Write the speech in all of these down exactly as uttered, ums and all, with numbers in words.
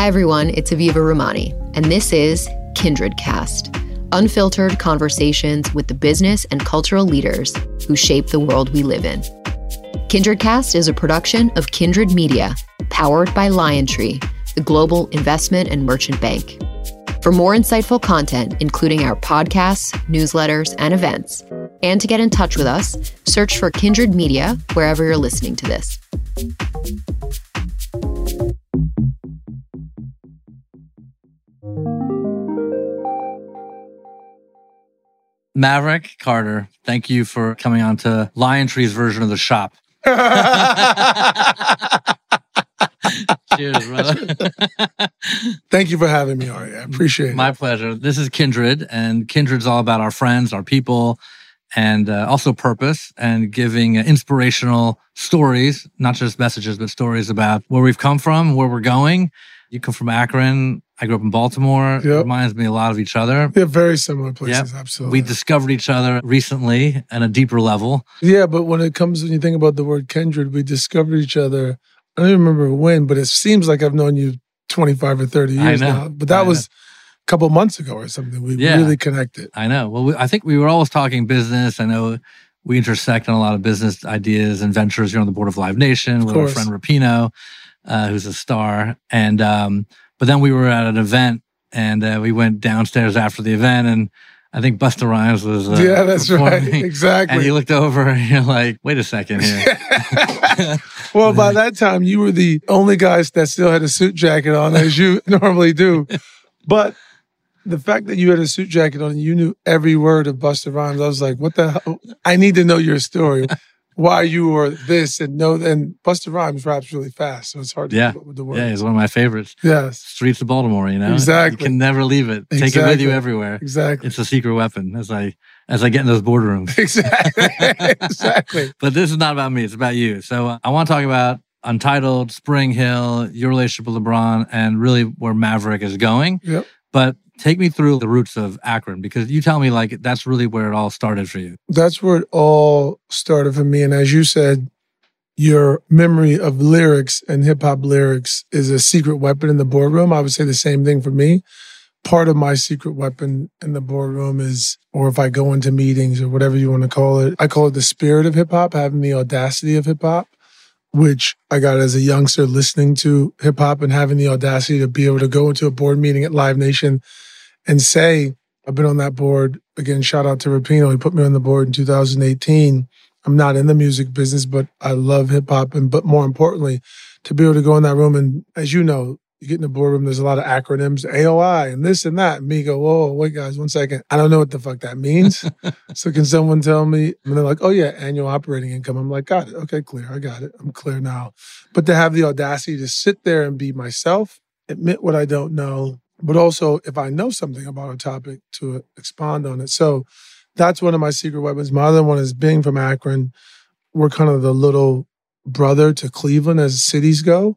Hi everyone, it's Aviva Roumani, and this is Kindred Cast, unfiltered conversations with the business and cultural leaders who shape the world we live in. Kindred Cast is a production of Kindred Media, powered by Liontree, the global investment and merchant bank. For more insightful content, including our podcasts, newsletters, and events, and to get in touch with us, search for Kindred Media wherever you're listening to this. Maverick Carter, thank you for coming on to Liontree's version of The Shop. Cheers, brother. Thank you for having me, Ari. I appreciate it. My pleasure. This is Kindred, and Kindred's all about our friends, our people, and uh, also purpose, and giving uh, inspirational stories, not just messages, but stories about where we've come from, where we're going. You come from Akron. I grew up in Baltimore. Yep. It reminds me a lot of each other. Yeah, very similar places, yep. Absolutely. We discovered each other recently on a deeper level. Yeah, but when it comes, when you think about the word kindred, we discovered each other, I don't even remember when, but it seems like I've known you twenty-five or thirty years now. But that I was know. a couple months ago or something. We yeah, really connected. I know. Well, we, I think we were always talking business. I know we intersect on a lot of business ideas and ventures. You're on the board of Live Nation with our friend Rapinoe, uh, who's a star. And... um But then we were at an event, and uh, we went downstairs after the event, and I think Busta Rhymes was uh, yeah, that's right, exactly. And you looked over, and you're like, "Wait a second here." Well, by that time, you were the only guys that still had a suit jacket on, as you normally do. But the fact that you had a suit jacket on, and you knew every word of Busta Rhymes, I was like, "What the hell? I need to know your story." Why you were this and no, and Busta Rhymes raps really fast, so it's hard to yeah. keep up with the words. Yeah, he's one of my favorites. Yes. Streets of Baltimore, you know? Exactly. You can never leave it. Exactly. Take it with you everywhere. Exactly. It's a secret weapon, as I as I get in those boardrooms. Exactly. Exactly. But this is not about me, it's about you. So uh, I want to talk about Untitled, Spring Hill, your relationship with LeBron, and really where Maverick is going. Yep. But take me through the roots of Akron, because you tell me like that's really where it all started for you. That's where it all started for me. And as you said, your memory of lyrics and hip-hop lyrics is a secret weapon in the boardroom. I would say the same thing for me. Part of my secret weapon in the boardroom is, or if I go into meetings or whatever you want to call it, I call it the spirit of hip-hop, having the audacity of hip-hop, which I got as a youngster listening to hip-hop and having the audacity to be able to go into a board meeting at Live Nation and say, I've been on that board. Again, shout out to Rapinoe. He put me on the board in two thousand eighteen. I'm not in the music business, but I love hip-hop. And but more importantly, to be able to go in that room and, as you know, you get in the boardroom, there's a lot of acronyms, A O I and this and that. And me go, whoa, wait, guys, one second. I don't know what the fuck that means. So can someone tell me? And they're like, oh, yeah, annual operating income. I'm like, got it. Okay, clear. I got it. I'm clear now. But to have the audacity to sit there and be myself, admit what I don't know, but also if I know something about a topic, to expound on it. So that's one of my secret weapons. My other one is being from Akron. We're kind of the little brother to Cleveland as cities go.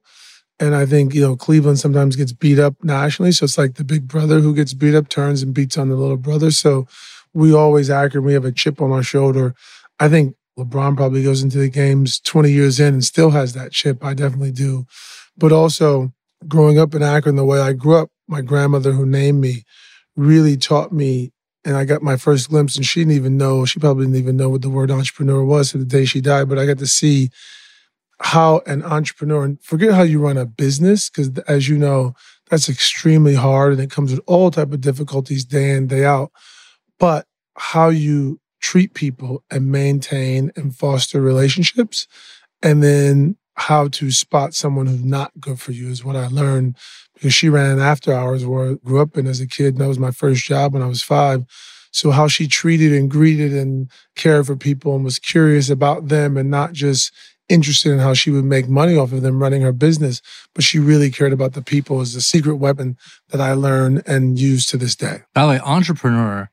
And I think, you know, Cleveland sometimes gets beat up nationally. So it's like the big brother who gets beat up turns and beats on the little brother. So we always act and we have a chip on our shoulder. I think LeBron probably goes into the games twenty years in and still has that chip. I definitely do. But also growing up in Akron, the way I grew up, my grandmother who named me really taught me. And I got my first glimpse, and she didn't even know, she probably didn't even know what the word entrepreneur was to the day she died. But I got to see how an entrepreneur, and forget how you run a business, because as you know, that's extremely hard and it comes with all type of difficulties day in, day out, but how you treat people and maintain and foster relationships, and then how to spot someone who's not good for you is what I learned, because she ran after hours where I grew up in as a kid, and that was my first job when I was five. So how she treated and greeted and cared for people and was curious about them and not just interested in how she would make money off of them running her business, but she really cared about the people is the secret weapon that I learned and use to this day. By the way, entrepreneur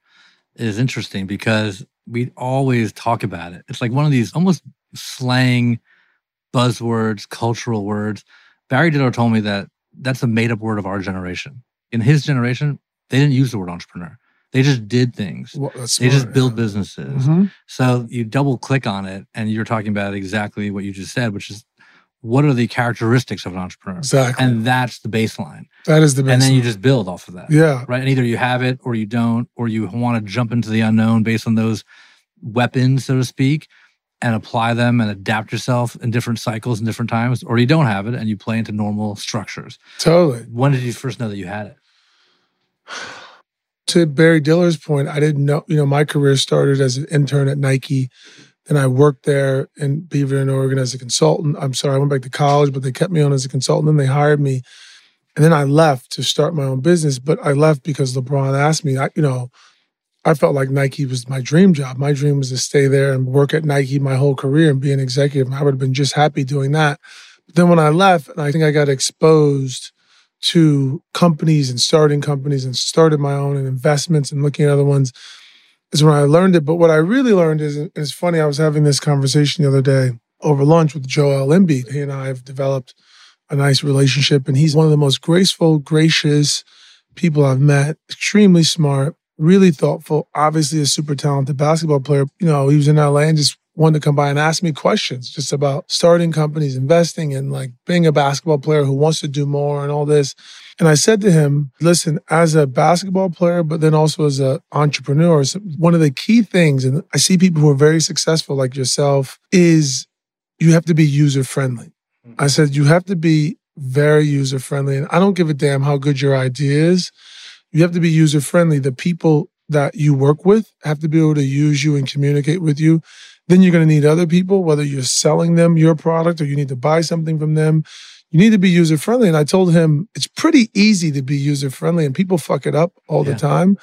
is interesting because we always talk about it. It's like one of these almost slang buzzwords, cultural words. Barry Diller told me that that's a made-up word of our generation. In his generation, they didn't use the word entrepreneur. They just did things. Well, that's smart, they just build yeah. businesses. Mm-hmm. So you double click on it and you're talking about exactly what you just said, which is what are the characteristics of an entrepreneur? Exactly. And that's the baseline. That is the baseline. And then you just build off of that. Yeah. Right? And either you have it or you don't, or you want to jump into the unknown based on those weapons, so to speak, and apply them and adapt yourself in different cycles and different times, or you don't have it and you play into normal structures. Totally. When did you first know that you had it? To Barry Diller's point, I didn't know, you know, my career started as an intern at Nike. And I worked there in Beaverton, Oregon as a consultant. I'm sorry, I went back to college, but they kept me on as a consultant. Then they hired me. And then I left to start my own business. But I left because LeBron asked me. I, you know, I felt like Nike was my dream job. My dream was to stay there and work at Nike my whole career and be an executive. And I would have been just happy doing that. But then when I left, and I think I got exposed to companies and starting companies and started my own and investments and looking at other ones, is when I learned it. But what I really learned is, and it's funny, I was having this conversation the other day over lunch with Joel Embiid. He and I have developed a nice relationship, and he's one of the most graceful, gracious people I've met. Extremely smart, really thoughtful, obviously a super talented basketball player. You know, he was in L A and just wanted to come by and ask me questions just about starting companies, investing, and like being a basketball player who wants to do more and all this. And I said to him, listen, as a basketball player, but then also as an entrepreneur, one of the key things, and I see people who are very successful like yourself, is you have to be user-friendly. I said, you have to be very user-friendly. And I don't give a damn how good your idea is. You have to be user-friendly. The people that you work with have to be able to use you and communicate with you. Then you're going to need other people, whether you're selling them your product or you need to buy something from them. You need to be user-friendly. And I told him, it's pretty easy to be user-friendly, and people fuck it up all yeah. the time.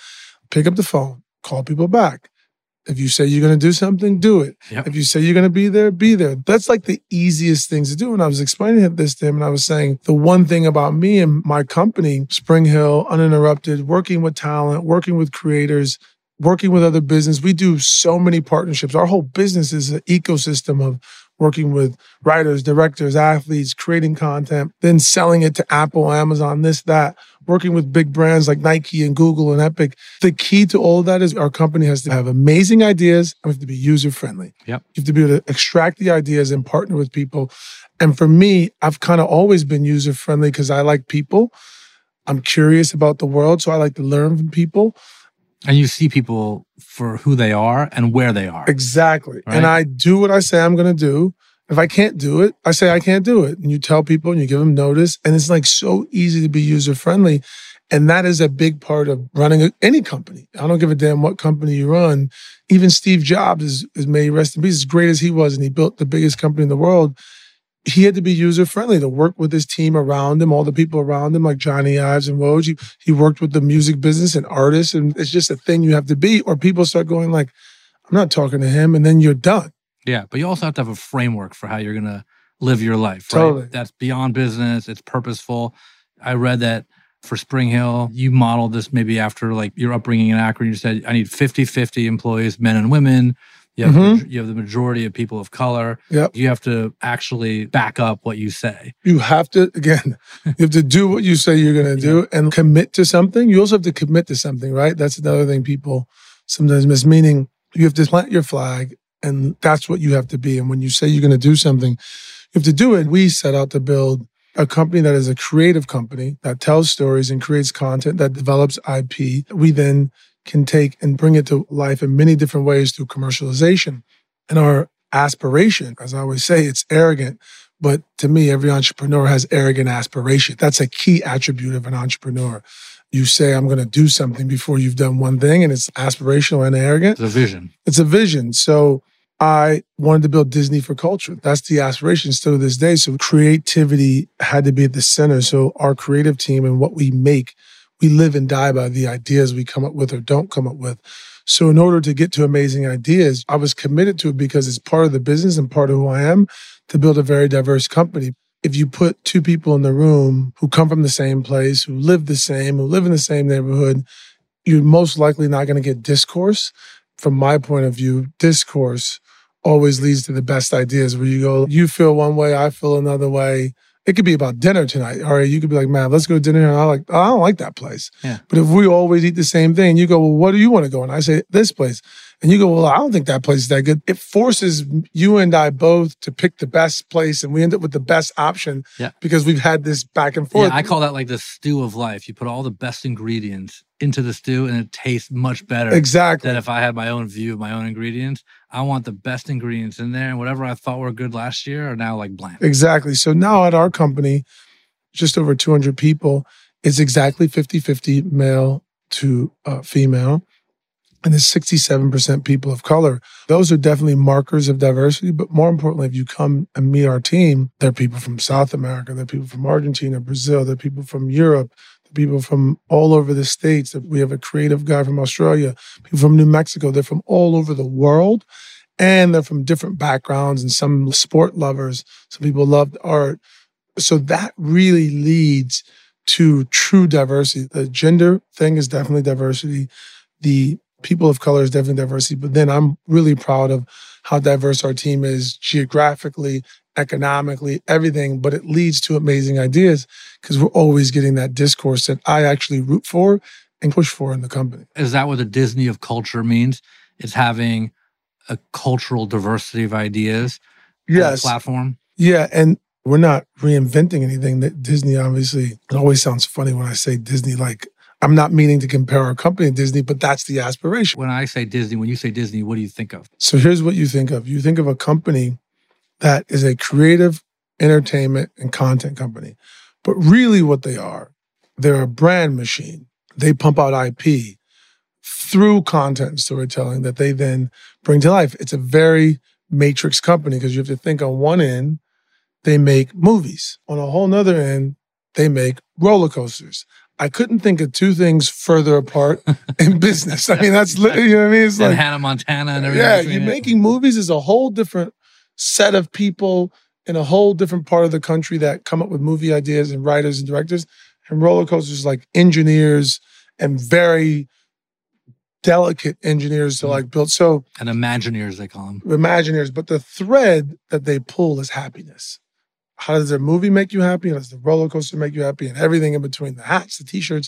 Pick up the phone, call people back. If you say you're going to do something, do it. Yep. If you say you're going to be there, be there. That's like the easiest things to do. And I was explaining this to him, and I was saying, the one thing about me and my company, Spring Hill, Uninterrupted, working with talent, working with creators, working with other business. We do so many partnerships. Our whole business is an ecosystem of working with writers, directors, athletes, creating content, then selling it to Apple, Amazon, this, that, working with big brands like Nike and Google and Epic. The key to all of that is our company has to have amazing ideas and we have to be user-friendly. Yep. You have to be able to extract the ideas and partner with people. And for me, I've kind of always been user-friendly because I like people. I'm curious about the world, so I like to learn from people. And you see people for who they are and where they are. Exactly. Right? And I do what I say I'm going to do. If I can't do it, I say I can't do it. And you tell people and you give them notice. And it's like so easy to be user-friendly. And that is a big part of running any company. I don't give a damn what company you run. Even Steve Jobs is, is may rest in peace. As great as he was, and he built the biggest company in the world, he had to be user-friendly to work with his team around him, all the people around him, like Johnny Ives and Woj. He, he worked with the music business and artists, and it's just a thing you have to be, or people start going like, I'm not talking to him, and then you're done. Yeah, but you also have to have a framework for how you're going to live your life, right? Totally. That's beyond business. It's purposeful. I read that for Spring Hill, you modeled this maybe after like your upbringing in Akron. You said, I need fifty-fifty employees, men and women. You have, mm-hmm. the, you have the majority of people of color. Yep. You have to actually back up what you say. You have to, again, you have to do what you say you're going to do and commit to something. You also have to commit to something, right? That's another thing people sometimes miss, meaning you have to plant your flag, and that's what you have to be. And when you say you're going to do something, you have to do it. We set out to build a company that is a creative company that tells stories and creates content that develops I P. We then can take and bring it to life in many different ways through commercialization. And our aspiration, as I always say, it's arrogant, but to me, every entrepreneur has arrogant aspiration. That's a key attribute of an entrepreneur. You say, I'm going to do something before you've done one thing, and it's aspirational and arrogant. It's a vision. It's a vision. So I wanted to build Disney for culture. That's the aspiration still to this day. So creativity had to be at the center. So our creative team and what we make, we live and die by the ideas we come up with or don't come up with. So in order to get to amazing ideas, I was committed to it because it's part of the business and part of who I am to build a very diverse company. If you put two people in the room who come from the same place, who live the same, who live in the same neighborhood, you're most likely not going to get discourse. From my point of view, discourse always leads to the best ideas where you go, you feel one way, I feel another way. It could be about dinner tonight. All right, you could be like, man, let's go to dinner. And I'm like, oh, I don't like that place. Yeah. But if we always eat the same thing, you go, well, what do you want to go? And I say, this place. And you go, well, I don't think that place is that good. It forces you and I both to pick the best place, and we end up with the best option yeah. because we've had this back and forth. Yeah, I call that like the stew of life. You put all the best ingredients into the stew and it tastes much better exactly. than if I had my own view of my own ingredients. I want the best ingredients in there, and whatever I thought were good last year are now like bland. Exactly. So now at our company, just over two hundred people, it's exactly fifty-fifty male to uh, female. And there's sixty-seven percent people of color. Those are definitely markers of diversity. But more importantly, if you come and meet our team, there are people from South America, there are people from Argentina, Brazil, there are people from Europe, there are people from all over the States. We have a creative guy from Australia, people from New Mexico. They're from all over the world. And they're from different backgrounds, and some sport lovers. Some people loved art. So that really leads to true diversity. The gender thing is definitely diversity. The people of color is definitely diversity, but then I'm really proud of how diverse our team is geographically, economically, everything, but it leads to amazing ideas because we're always getting that discourse that I actually root for and push for in the company. Is that what the Disney of culture means? It's having a cultural diversity of ideas yes. on the platform? Yeah, and we're not reinventing anything. That Disney, obviously, it always sounds funny when I say Disney, like, I'm not meaning to compare our company to Disney, but that's the aspiration. When I say Disney, when you say Disney, what do you think of? So here's what you think of. You think of a company that is a creative entertainment and content company. But really what they are, they're a brand machine. They pump out I P through content storytelling that they then bring to life. It's a very matrix company because you have to think on one end, they make movies. On a whole nother end, they make roller coasters. I couldn't think of two things further apart in business. I mean, that's, you know what I mean? It's like Hannah Montana and everything. Yeah, you're making movies is a whole different set of people in a whole different part of the country that come up with movie ideas and writers and directors. And roller coasters like engineers and very delicate engineers to like build. So and Imagineers, they call them. Imagineers. But the thread that they pull is happiness. How does their movie make you happy? How does the roller coaster make you happy? And everything in between, the hats, the t-shirts,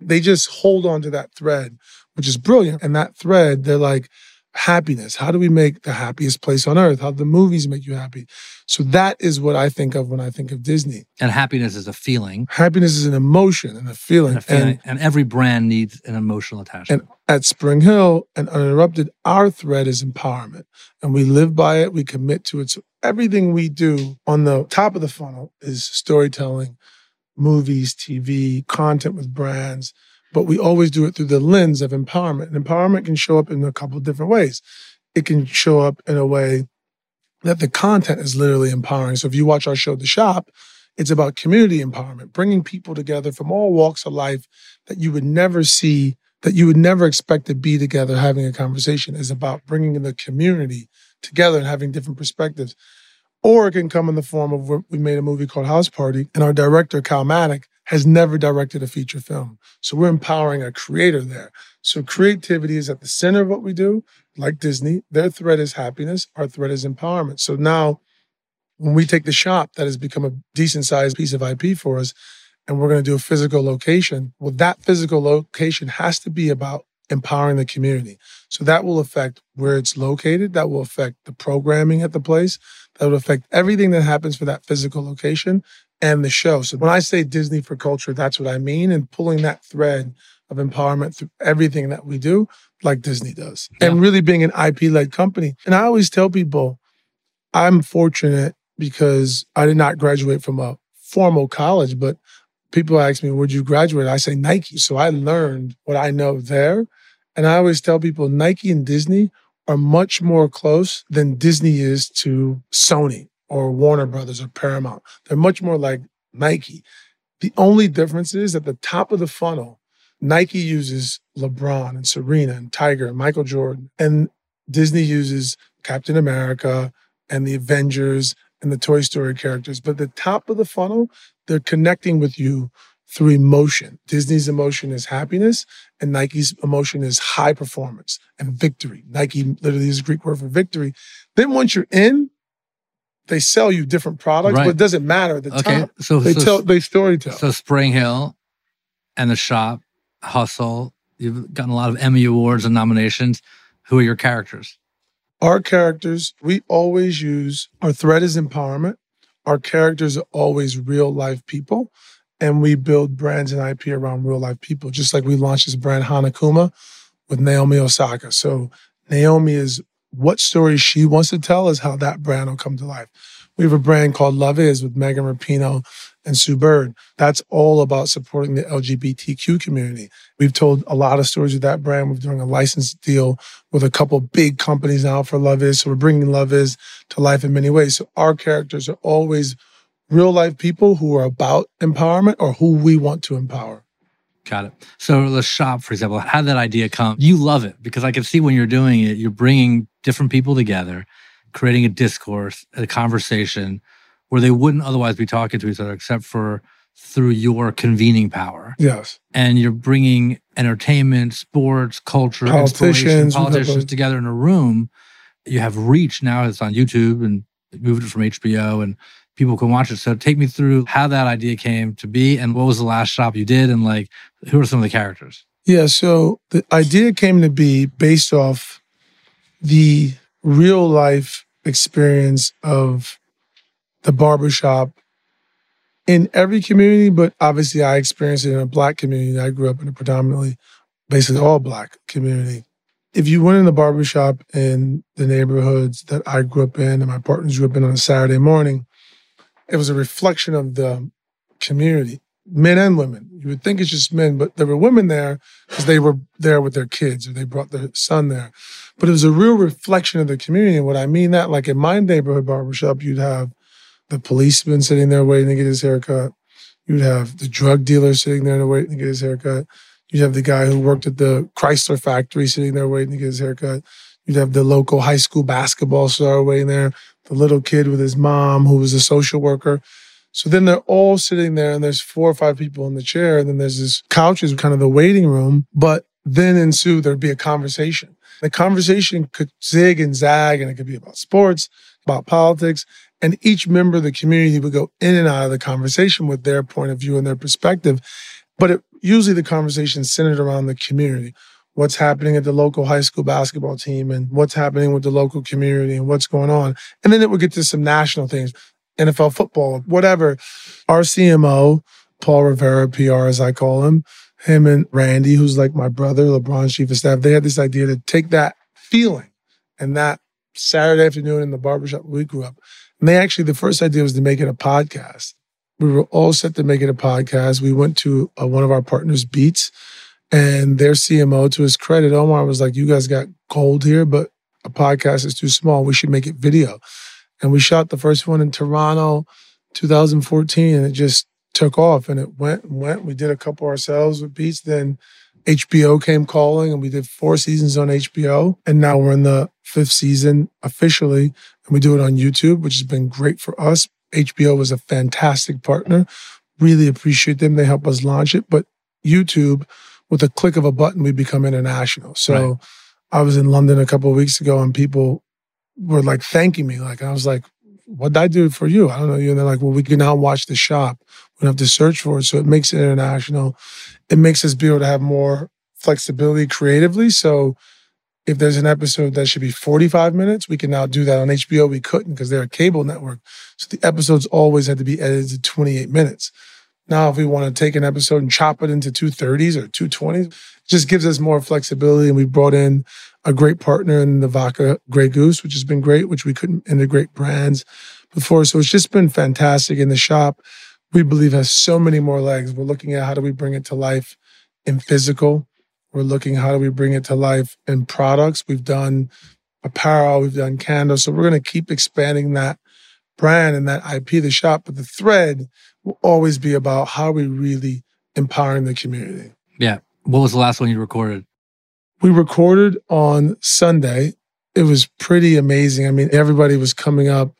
they just hold on to that thread, which is brilliant. And that thread, they're like, happiness. How do we make the happiest place on earth? How do the movies make you happy? So that is what I think of when I think of Disney. And happiness is a feeling. Happiness is an emotion and a feeling. And, a feeling. and, and every brand needs an emotional attachment. And at Spring Hill and Uninterrupted, our thread is empowerment. And we live by it. We commit to it. So everything we do on the top of the funnel is storytelling, movies, T V, content with brands. But we always do it through the lens of empowerment. And empowerment can show up in a couple of different ways. It can show up in a way that the content is literally empowering. So if you watch our show, The Shop, it's about community empowerment, bringing people together from all walks of life that you would never see, that you would never expect to be together having a conversation. It's about bringing the community together and having different perspectives. Or it can come in the form of, we made a movie called House Party, and our director, Cal Maddock, has never directed a feature film. So we're empowering a creator there. So creativity is at the center of what we do, like Disney. Their thread is happiness. Our thread is empowerment. So now when we take The Shop, that has become a decent-sized piece of I P for us, and we're going to do a physical location, well, that physical location has to be about empowering the community. So that will affect where it's located. That will affect the programming at the place. That will affect everything that happens for that physical location and the show. So when I say Disney for culture, that's what I mean. And pulling that thread of empowerment through everything that we do, like Disney does. Yeah. And really being an I P-led company. And I always tell people, I'm fortunate because I did not graduate from a formal college, but people ask me, where'd you graduate? I say Nike. So I learned what I know there. And I always tell people, Nike and Disney are much more close than Disney is to Sony or Warner Brothers or Paramount. They're much more like Nike. The only difference is at the top of the funnel, Nike uses LeBron and Serena and Tiger and Michael Jordan, and Disney uses Captain America and the Avengers and the Toy Story characters. But the top of the funnel, they're connecting with you through emotion. Disney's emotion is happiness, and Nike's emotion is high performance and victory. Nike literally is a Greek word for victory. Then once you're in, they sell you different products, right. but it doesn't matter. The okay. top, so, they so, tell, they story tell. So Spring Hill and The Shop, Hustle, you've gotten a lot of Emmy Awards and nominations. Who are your characters? Our characters, we always use, our thread is empowerment. Our characters are always real life people. And we build brands and I P around real life people. Just like we launched this brand, Hanakuma, with Naomi Osaka. So Naomi is what story she wants to tell is how that brand will come to life. We have a brand called Love Is with Megan Rapinoe and Sue Bird. That's all about supporting the L G B T Q community. We've told a lot of stories with that brand. We're doing a license deal with a couple big companies now for Love Is. So we're bringing Love Is to life in many ways. So our characters are always real life people who are about empowerment or who we want to empower. Got it. So The Shop, for example, how did that idea come? You love it because I can see when you're doing it, you're bringing different people together, creating a discourse, a conversation where they wouldn't otherwise be talking to each other except for through your convening power. Yes. And you're bringing entertainment, sports, culture, politicians, politicians together in a room. You have reach now. It's on YouTube and it moved it from H B O and people can watch it. So take me through how that idea came to be and what was the last shop you did and like who are some of the characters? Yeah, so the idea came to be based off the real life experience of the barbershop in every community, but obviously I experienced it in a Black community. I grew up in a predominantly, basically all Black community. If you went in the barbershop in the neighborhoods that I grew up in and my partners grew up in on a Saturday morning, it was a reflection of the community, men and women. You would think it's just men, but there were women there because they were there with their kids or they brought their son there. But it was a real reflection of the community. And what I mean that, like in my neighborhood barbershop, you'd have the policeman sitting there waiting to get his haircut. You'd have the drug dealer sitting there waiting to get his haircut. You'd have the guy who worked at the Chrysler factory sitting there waiting to get his haircut. You'd have the local high school basketball star waiting there, the little kid with his mom who was a social worker. So then they're all sitting there and there's four or five people in the chair. And then there's this couch is kind of the waiting room. But then ensue, there'd be a conversation. The conversation could zig and zag and it could be about sports, about politics. And each member of the community would go in and out of the conversation with their point of view and their perspective. But it, usually the conversation centered around the community. What's happening at the local high school basketball team and what's happening with the local community and what's going on. And then it would get to some national things, N F L football, whatever. Our C M O, Paul Rivera, P R as I call him, him and Randy, who's like my brother, LeBron's chief of staff, they had this idea to take that feeling and that Saturday afternoon in the barbershop we grew up. And they actually, the first idea was to make it a podcast. We were all set to make it a podcast. We went to uh, one of our partners, Beats, and their C M O, to his credit, Omar was like, you guys got gold here, but a podcast is too small. We should make it video. And we shot the first one in Toronto, two thousand fourteen, and it just took off. And it went and went. We did a couple ourselves with Beats. Then H B O came calling, and we did four seasons on H B O. And now we're in the fifth season officially, and we do it on YouTube, which has been great for us. H B O was a fantastic partner. Really appreciate them. They help us launch it. But YouTube, with a click of a button, we become international. So right. I was in London a couple of weeks ago, and people were like thanking me. Like I was like, what did I do for you? I don't know you. And they're like, well, we can now watch The Shop. We don't have to search for it. So it makes it international. It makes us be able to have more flexibility creatively. So if there's an episode that should be forty-five minutes, we can now do that. On H B O, we couldn't because they're a cable network. So the episodes always had to be edited to twenty-eight minutes. Now, if we want to take an episode and chop it into two thirties or two twenties, it just gives us more flexibility. And we brought in a great partner in the Vodka Grey Goose, which has been great, which we couldn't integrate brands before. So it's just been fantastic. In The Shop, we believe, has so many more legs. We're looking at how do we bring it to life in physical. We're looking how do we bring it to life in products. We've done apparel, we've done candles. So we're going to keep expanding that brand and that I P, The Shop. But the thread will always be about how we really empowering the community. Yeah. What was the last one you recorded? We recorded on Sunday. It was pretty amazing. I mean, everybody was coming up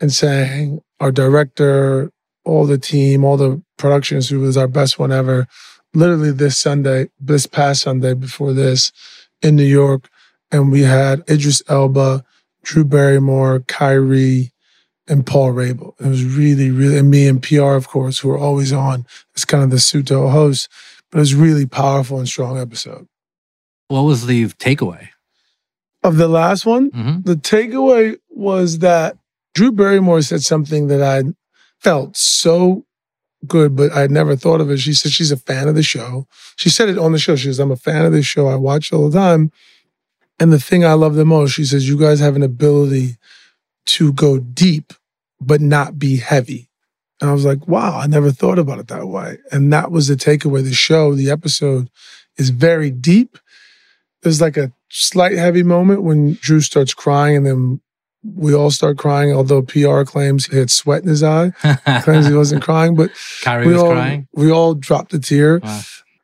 and saying, our director, all the team, all the productions, who was our best one ever, literally this Sunday, this past Sunday before this, in New York. And we had Idris Elba, Drew Barrymore, Kyrie, and Paul Rabel. It was really, really, and me and P R, of course, who are always on. It's kind of the Suto host, but it was really powerful and strong episode. What was the takeaway? of the last one, mm-hmm. the takeaway was that Drew Barrymore said something that I felt so good, but I never thought of it. She said she's a fan of the show. She said it on the show. She says, I'm a fan of this show. I watch all the time. And the thing I love the most, she says, you guys have an ability to go deep, but not be heavy. And I was like, wow, I never thought about it that way. And that was the takeaway. The show, the episode is very deep. There's like a slight heavy moment when Drew starts crying and then we all start crying, although P R claims he had sweat in his eye. Claims he wasn't crying, but Carrie we was all, crying. We all dropped a tear. Wow.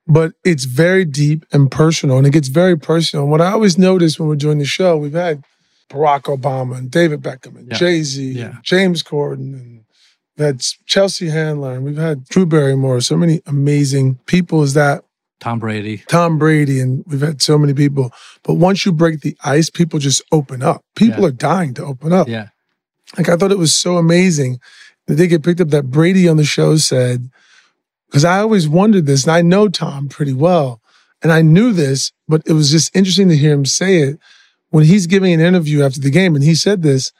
But it's very deep and personal, and it gets very personal. And what I always notice when we're doing the show, we've had Barack Obama and David Beckham and yeah. Jay-Z yeah. and James Corden and that's Chelsea Handler, and we've had Drew Barrymore, so many amazing people is that Tom Brady. Tom Brady, and we've had so many people. But once you break the ice, people just open up. People yeah. are dying to open up. Yeah. Like, I thought it was so amazing that they get picked up that Brady on the show said, because I always wondered this, and I know Tom pretty well, and I knew this, but it was just interesting to hear him say it. When he's giving an interview after the game, and he said this,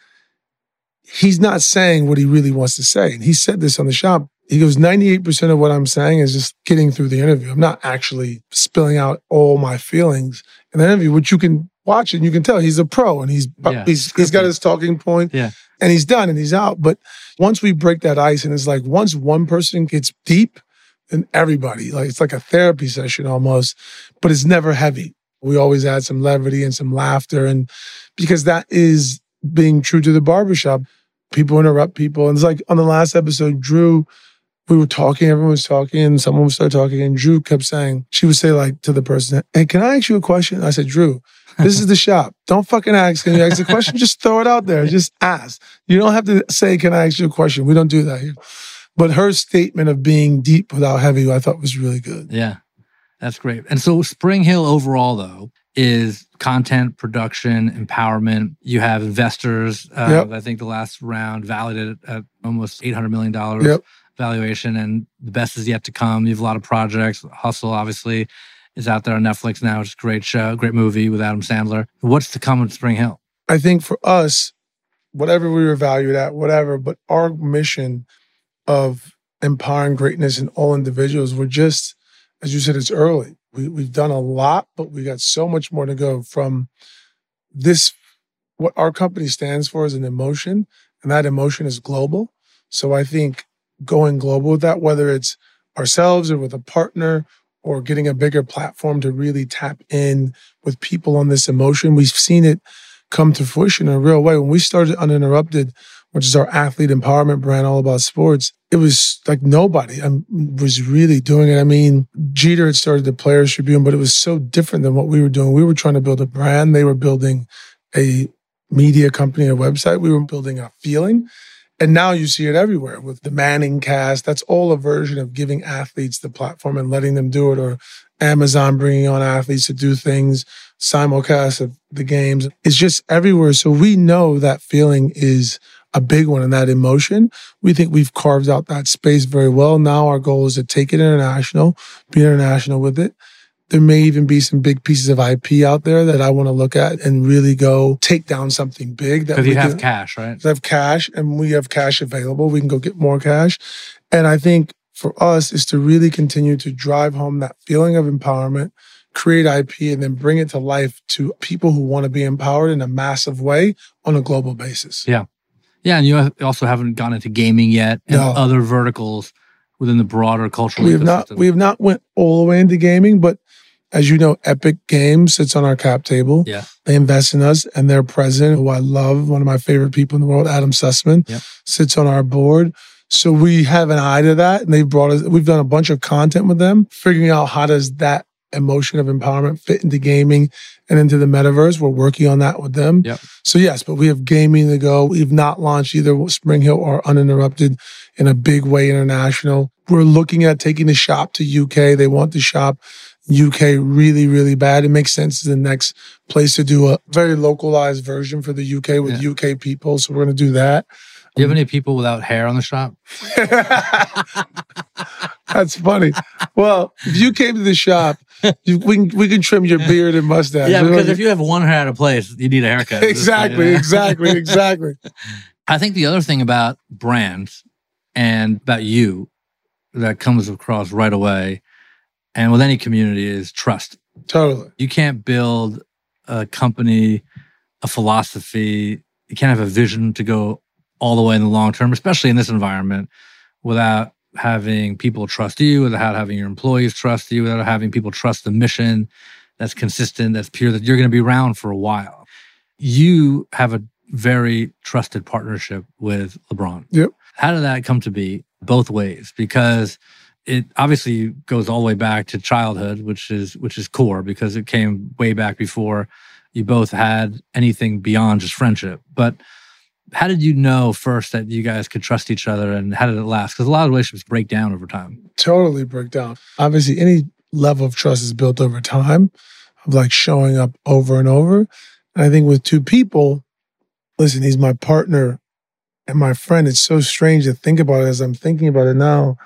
he's not saying what he really wants to say. And he said this on The Shop. He goes, ninety-eight percent of what I'm saying is just getting through the interview. I'm not actually spilling out all my feelings in the interview, which you can watch and you can tell he's a pro and he's yeah, he's, he's got his talking point yeah. and he's done and he's out. But once we break that ice, and it's like once one person gets deep, then everybody, like it's like a therapy session almost, but it's never heavy. We always add some levity and some laughter, and because that is being true to the barbershop. People interrupt people. And it's like on the last episode, Drew, we were talking, everyone was talking, and someone started talking, and Drew kept saying, she would say like to the person, hey, can I ask you a question? I said, Drew, this is The Shop. Don't fucking ask. Can you ask a question? Just throw it out there. Just ask. You don't have to say, can I ask you a question? We don't do that here. But her statement of being deep without heavy, I thought was really good. Yeah, that's great. And so Spring Hill overall, though, is content, production, empowerment. You have investors. Uh, yep. I think the last round validated at almost eight hundred million dollars yep. valuation, and the best is yet to come. You have a lot of projects. Hustle, obviously, is out there on Netflix now, which is a great show, great movie with Adam Sandler. What's to come at Spring Hill? I think for us, whatever we were valued at, whatever, but our mission of empowering greatness in all individuals, we're just, as you said, it's early. We, we've done a lot, but we got so much more to go from this. What our company stands for is an emotion, and that emotion is global. So I think going global with that, whether it's ourselves or with a partner or getting a bigger platform to really tap in with people on this emotion, we've seen it come to fruition in a real way. When we started Uninterrupted, which is our athlete empowerment brand all about sports, it was like nobody was really doing it. I mean, Jeter had started the Players Tribune, but it was so different than what we were doing. We were trying to build a brand. They were building a media company, a website. We were building a feeling. And now you see it everywhere with the Manning Cast. That's all a version of giving athletes the platform and letting them do it, or Amazon bringing on athletes to do things, simulcast of the games. It's just everywhere. So we know that feeling is a big one, and that emotion, we think we've carved out that space very well. Now our goal is to take it international, be international with it. There may even be some big pieces of I P out there that I want to look at and really go take down something big. Because you have can, cash, right? We have cash, and we have cash available. We can go get more cash. And I think for us is to really continue to drive home that feeling of empowerment, create I P, and then bring it to life to people who want to be empowered in a massive way on a global basis. Yeah. Yeah, and you also haven't gone into gaming yet and no. other verticals within the broader cultural we have ecosystem. Not, we have not went all the way into gaming, but as you know, Epic Games sits on our cap table. Yeah. They invest in us, and their president, who I love, one of my favorite people in the world, Adam Sussman, yep. sits on our board. So we have an eye to that, and they've brought us, we've done a bunch of content with them, figuring out how does that emotion of empowerment fit into gaming and into the metaverse. We're working on that with them. Yep. So yes, but we have gaming to go. We've not launched either Spring Hill or Uninterrupted in a big way international. We're looking at taking The Shop to U K. They want The Shop U K really, really bad. It makes sense as the next place to do a very localized version for the U K with yeah. U K people. So we're going to do that. Do you have any people without hair on The Shop? That's funny. Well, if you came to The Shop You, we, can, we can trim your beard and mustache. Yeah, because if you have one hair out of place, you need a haircut. Exactly, exactly, exactly. I think the other thing about brands and about you that comes across right away and with any community is trust. Totally. You can't build a company, a philosophy. You can't have a vision to go all the way in the long term, especially in this environment, without having people trust you, without having your employees trust you, without having people trust the mission that's consistent, that's pure, that you're going to be around for a while. You have a very trusted partnership with LeBron. Yep. How did that come to be both ways? Because it obviously goes all the way back to childhood, which is which is core because it came way back before you both had anything beyond just friendship. But how did you know first that you guys could trust each other, and how did it last? Because a lot of relationships break down over time. Totally break down. Obviously, any level of trust is built over time, of like showing up over and over. And I think with two people, listen, he's my partner and my friend. It's so strange to think about it as I'm thinking about it now.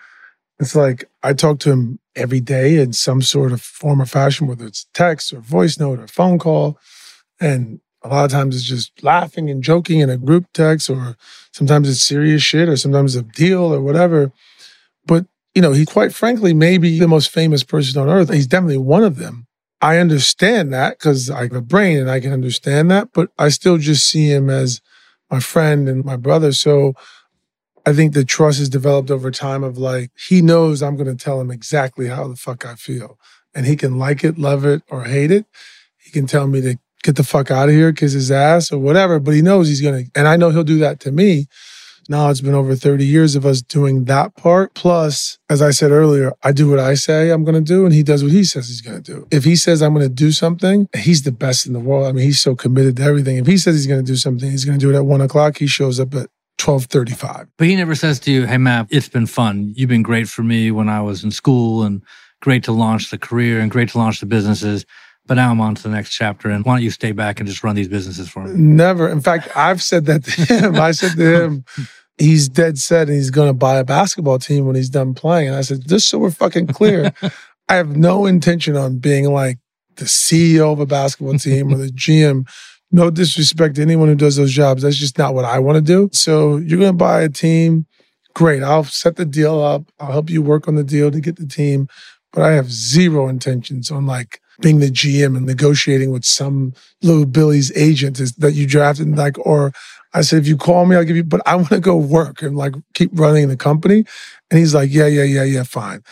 It's like I talk to him every day in some sort of form or fashion, whether it's text or voice note or phone call. And a lot of times it's just laughing and joking in a group text, or sometimes it's serious shit, or sometimes a deal or whatever. But, you know, he quite frankly may be the most famous person on earth. He's definitely one of them. I understand that because I have a brain and I can understand that, but I still just see him as my friend and my brother. So I think the trust has developed over time of like, he knows I'm going to tell him exactly how the fuck I feel. And he can like it, love it, or hate it. He can tell me to get the fuck out of here, kiss his ass or whatever, but he knows he's going to, and I know he'll do that to me. Now it's been over thirty years of us doing that part. Plus, as I said earlier, I do what I say I'm going to do and he does what he says he's going to do. If he says I'm going to do something, he's the best in the world. I mean, he's so committed to everything. If he says he's going to do something, he's going to do it at one o'clock. He shows up at twelve thirty-five. But he never says to you, hey, Matt, it's been fun. You've been great for me when I was in school and great to launch the career and great to launch the businesses. But now I'm on to the next chapter, and why don't you stay back and just run these businesses for me? Never. In fact, I've said that to him. I said to him, he's dead set and he's going to buy a basketball team when he's done playing. And I said, just so we're fucking clear, I have no intention on being like the C E O of a basketball team or the G M. No disrespect to anyone who does those jobs. That's just not what I want to do. So you're going to buy a team. Great. I'll set the deal up. I'll help you work on the deal to get the team. But I have zero intentions on like being the G M and negotiating with some little Billy's agent is that you drafted. Like, or I said, if you call me, I'll give you, but I want to go work and like keep running the company. And he's like, yeah, yeah, yeah, yeah, fine.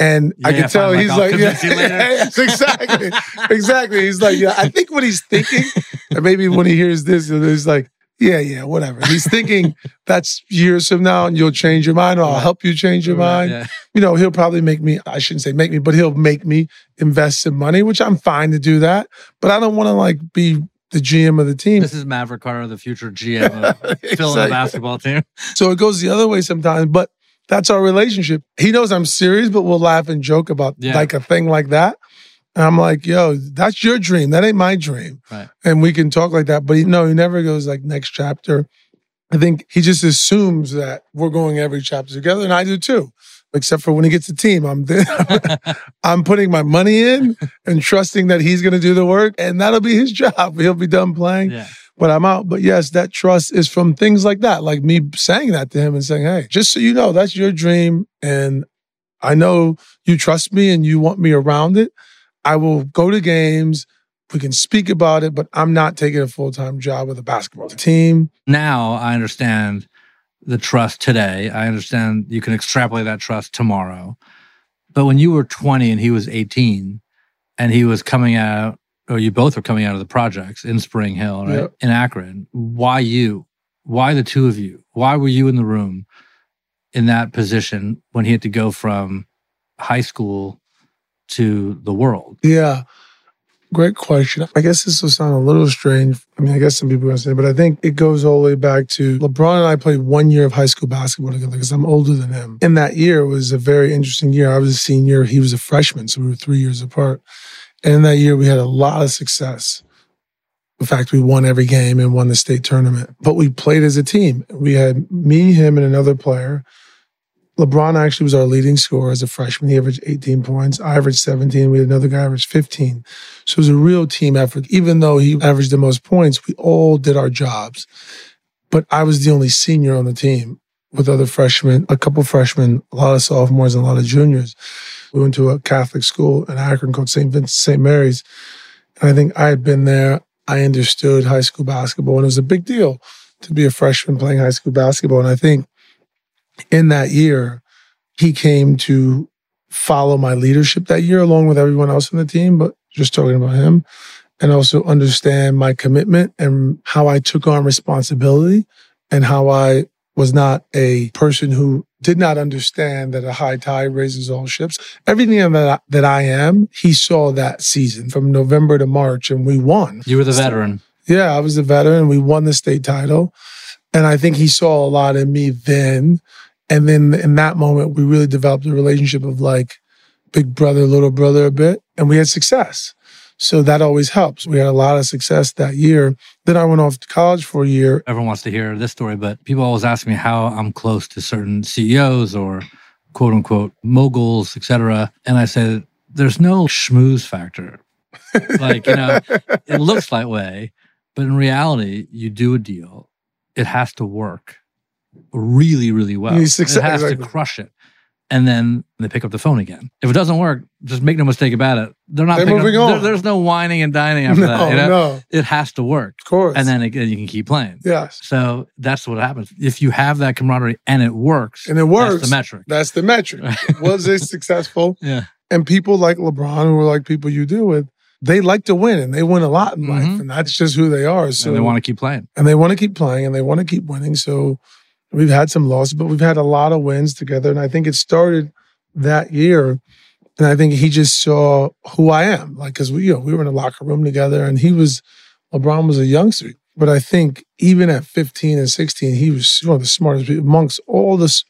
And yeah, I can tell he's like, yeah, yeah, exactly, exactly. He's like, yeah, I think what he's thinking, and maybe when he hears this, he's like, yeah, yeah, whatever. He's thinking that's years from now and you'll change your mind, or I'll help you change your mind. Yeah. You know, he'll probably make me, I shouldn't say make me, but he'll make me invest some money, which I'm fine to do that. But I don't want to like be the G M of the team. This is Maverick Carter, the future G M of exactly. filling the basketball team. So it goes the other way sometimes, but that's our relationship. He knows I'm serious, but we'll laugh and joke about yeah. like a thing like that. And I'm like, yo, that's your dream. That ain't my dream. Right. And we can talk like that. But he, no, he never goes like next chapter. I think he just assumes that we're going every chapter together. And I do too. Except for when he gets the team. I'm I'm putting my money in and trusting that he's going to do the work. And that'll be his job. He'll be done playing. Yeah. But I'm out. But yes, that trust is from things like that. Like me saying that to him and saying, hey, just so you know, that's your dream. And I know you trust me and you want me around it. I will go to games. We can speak about it, but I'm not taking a full-time job with a basketball team. Now I understand the trust today. I understand you can extrapolate that trust tomorrow. But when you were twenty and he was eighteen and he was coming out, or you both were coming out of the projects in Spring Hill, right? Yep. In Akron, why you? Why the two of you? Why were you in the room in that position when he had to go from high school to the world? Yeah. Great question. I guess this will sound a little strange. I mean, I guess some people are going to say, but I think it goes all the way back to LeBron and I played one year of high school basketball together because I'm older than him. And that year was a very interesting year. I was a senior. He was a freshman. So we were three years apart. And in that year, we had a lot of success. In fact, we won every game and won the state tournament. But we played as a team. We had me, him, and another player. LeBron actually was our leading scorer as a freshman. He averaged eighteen points. I averaged seventeen. We had another guy averaged fifteen. So it was a real team effort. Even though he averaged the most points, we all did our jobs. But I was the only senior on the team with other freshmen, a couple freshmen, a lot of sophomores, and a lot of juniors. We went to a Catholic school in Akron called Saint Vincent, Saint Mary's. And I think I had been there. I understood high school basketball. And it was a big deal to be a freshman playing high school basketball. And I think in that year, he came to follow my leadership that year along with everyone else on the team, but just talking about him, and also understand my commitment and how I took on responsibility and how I was not a person who did not understand that a high tide raises all ships. Everything that I, that I am, he saw that season from November to March, and we won. You were the veteran. So, yeah, I was the veteran. We won the state title. And I think he saw a lot in me then. And then in that moment, we really developed a relationship of like big brother, little brother a bit. And we had success. So that always helps. We had a lot of success that year. Then I went off to college for a year. Everyone wants to hear this story, but people always ask me how I'm close to certain C E Os or quote unquote moguls, et cetera. And I said, there's no schmooze factor. Like, you know, it looks that way, but in reality, you do a deal. It has to work really, really well. It has exactly. to crush it. And then they pick up the phone again. If it doesn't work, just make no mistake about it. They're not They're moving up, on. There, there's no whining and dining after no, that. You know? No. It has to work. Of course. And then again, you can keep playing. Yes. So that's what happens. If you have that camaraderie and it works, and it works, that's the metric. That's the metric. Was it successful? Yeah. And people like LeBron, who are like people you deal with, they like to win, and they win a lot in life, mm-hmm. and that's just who they are. So and they want to keep playing. And they want to keep playing, and they want to keep winning. So we've had some losses, but we've had a lot of wins together, and I think it started that year, and I think he just saw who I am. Like, because we, you know, we were in a locker room together, and he was, LeBron was a youngster. But I think even at fifteen and sixteen, he was one of the smartest people. Amongst all this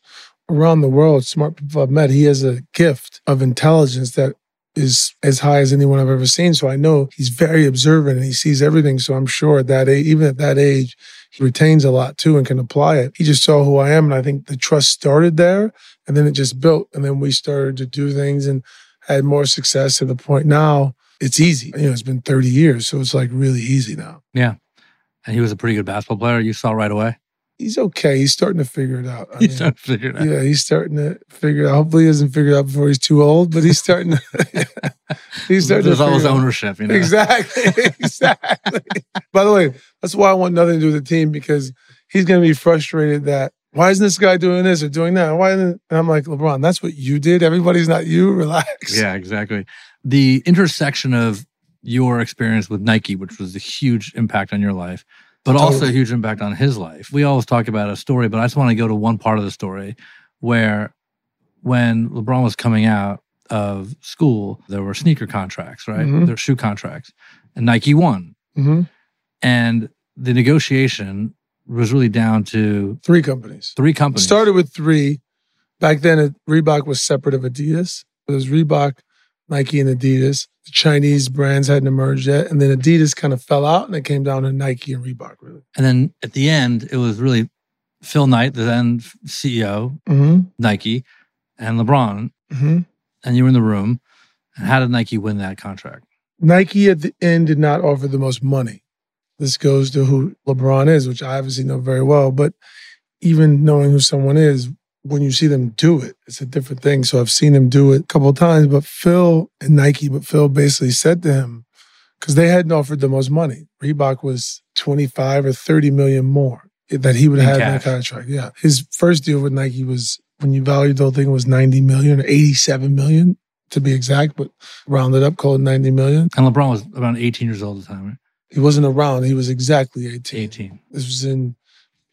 around the world, smart people I've met, he has a gift of intelligence that is as high as anyone I've ever seen. So I know he's very observant and he sees everything. So I'm sure at that age, even at that age, he retains a lot too and can apply it. He just saw who I am. And I think the trust started there, and then it just built. And then we started to do things and had more success to the point now it's easy. You know, it's been thirty years. So it's like really easy now. Yeah. And he was a pretty good basketball player. You saw right away. He's okay. He's starting to figure it out. I he's mean, starting to figure it out. Yeah, he's starting to figure it out. Hopefully he doesn't figure it out before he's too old, but he's starting to... Yeah. He's starting There's to always ownership, you know? Exactly, exactly. By the way, that's why I want nothing to do with the team, because he's going to be frustrated that, why isn't this guy doing this or doing that? Why isn't... And I'm like, LeBron, that's what you did. Everybody's not you. Relax. Yeah, exactly. The intersection of your experience with Nike, which was a huge impact on your life, but also a huge impact on his life. We always talk about a story, but I just want to go to one part of the story where when LeBron was coming out of school, there were sneaker contracts, right? Mm-hmm. There were shoe contracts. And Nike won. Mm-hmm. And the negotiation was really down to... Three companies. Three companies. It started with three. Back then, Reebok was separate of Adidas. It was Reebok, Nike, and Adidas. The Chinese brands hadn't emerged yet. And then Adidas kind of fell out, and it came down to Nike and Reebok, really. And then at the end, it was really Phil Knight, the then C E O, mm-hmm. Nike, and LeBron. Mm-hmm. And you were in the room. And how did Nike win that contract? Nike at the end did not offer the most money. This goes to who LeBron is, which I obviously know very well. But even knowing who someone is, when you see them do it, it's a different thing. So I've seen him do it a couple of times, but Phil and Nike, but Phil basically said to him, because they hadn't offered the most money. Reebok was twenty-five or thirty million more that he would have in that contract. Yeah. His first deal with Nike was, when you valued the whole thing, was ninety million or eighty-seven million to be exact, but rounded up, called ninety million. And LeBron was around eighteen years old at the time, right? He wasn't around. He was exactly eighteen. eighteen. This was in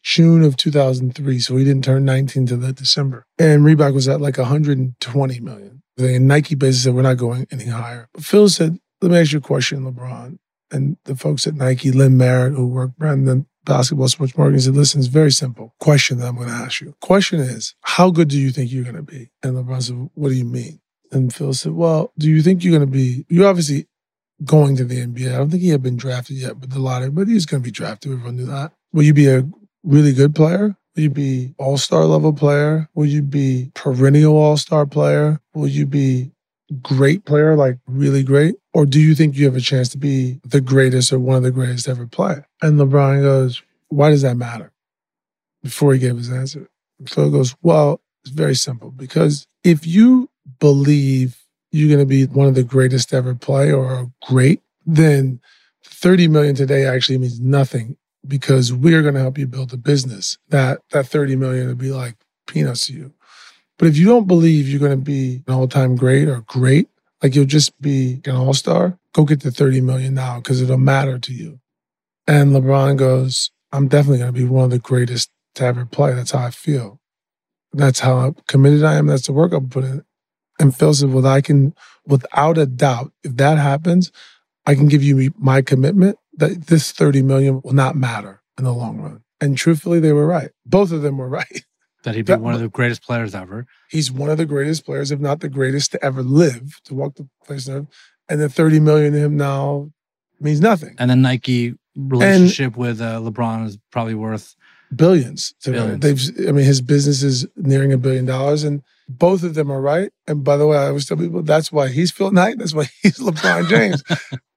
June of two thousand three, so he didn't turn nineteen till that December. And Reebok was at like one hundred twenty million. And Nike basically said, we're not going any higher. But Phil said, let me ask you a question, LeBron. And the folks at Nike, Lynn Merritt, who worked Brandon basketball sports marketing, said, listen, it's very simple. Question that I'm going to ask you. Question is, how good do you think you're going to be? And LeBron said, what do you mean? And Phil said, well, do you think you're going to be, you're obviously going to the N B A. I don't think he had been drafted yet with the lottery, but he's going to be drafted. Everyone knew that. Will you be a really good player? Will you be all-star level player? Will you be perennial all-star player? Will you be great player, like really great? Or do you think you have a chance to be the greatest or one of the greatest to ever play? And LeBron goes, why does that matter? Before he gave his answer. And Phil goes, well, it's very simple. Because if you believe you're going to be one of the greatest to ever play or great, then thirty million today actually means nothing, because we're going to help you build a business. That that thirty million would be like peanuts to you. But if you don't believe you're going to be an all-time great or great, like you'll just be an all-star, go get the thirty million now because it'll matter to you. And LeBron goes, I'm definitely going to be one of the greatest to ever play. That's how I feel. That's how committed I am. That's the work I'm putting in. And Phil said, well, I can, without a doubt, if that happens, I can give you my commitment that this thirty million will not matter in the long run. And truthfully, they were right. Both of them were right. That he'd be that, one of the greatest players ever. He's one of the greatest players, if not the greatest to ever live, to walk the place. And the thirty million to him now means nothing. And the Nike relationship and with uh, LeBron is probably worth billions. To billions. They've, I mean, his business is nearing a billion dollars. And both of them are right. And by the way, I always tell people, that's why he's Phil Knight. That's why he's LeBron James.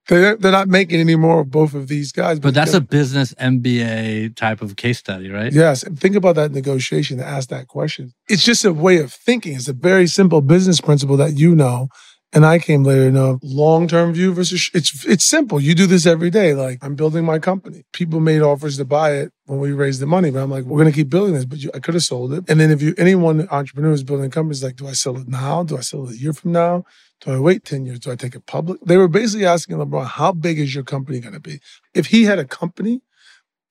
They're, they're not making any more of both of these guys. But that's a business M B A type of case study, right? Yes. Think about that negotiation to ask that question. It's just a way of thinking. It's a very simple business principle that you know, and I came later to know, long-term view versus... Sh- it's it's simple. You do this every day. Like, I'm building my company. People made offers to buy it when we raised the money, but I'm like, we're going to keep building this, but you, I could have sold it. And then if you anyone, entrepreneurs building companies, like, do I sell it now? Do I sell it a year from now? Do I wait ten years? Do I take it public? They were basically asking LeBron, how big is your company going to be? If he had a company,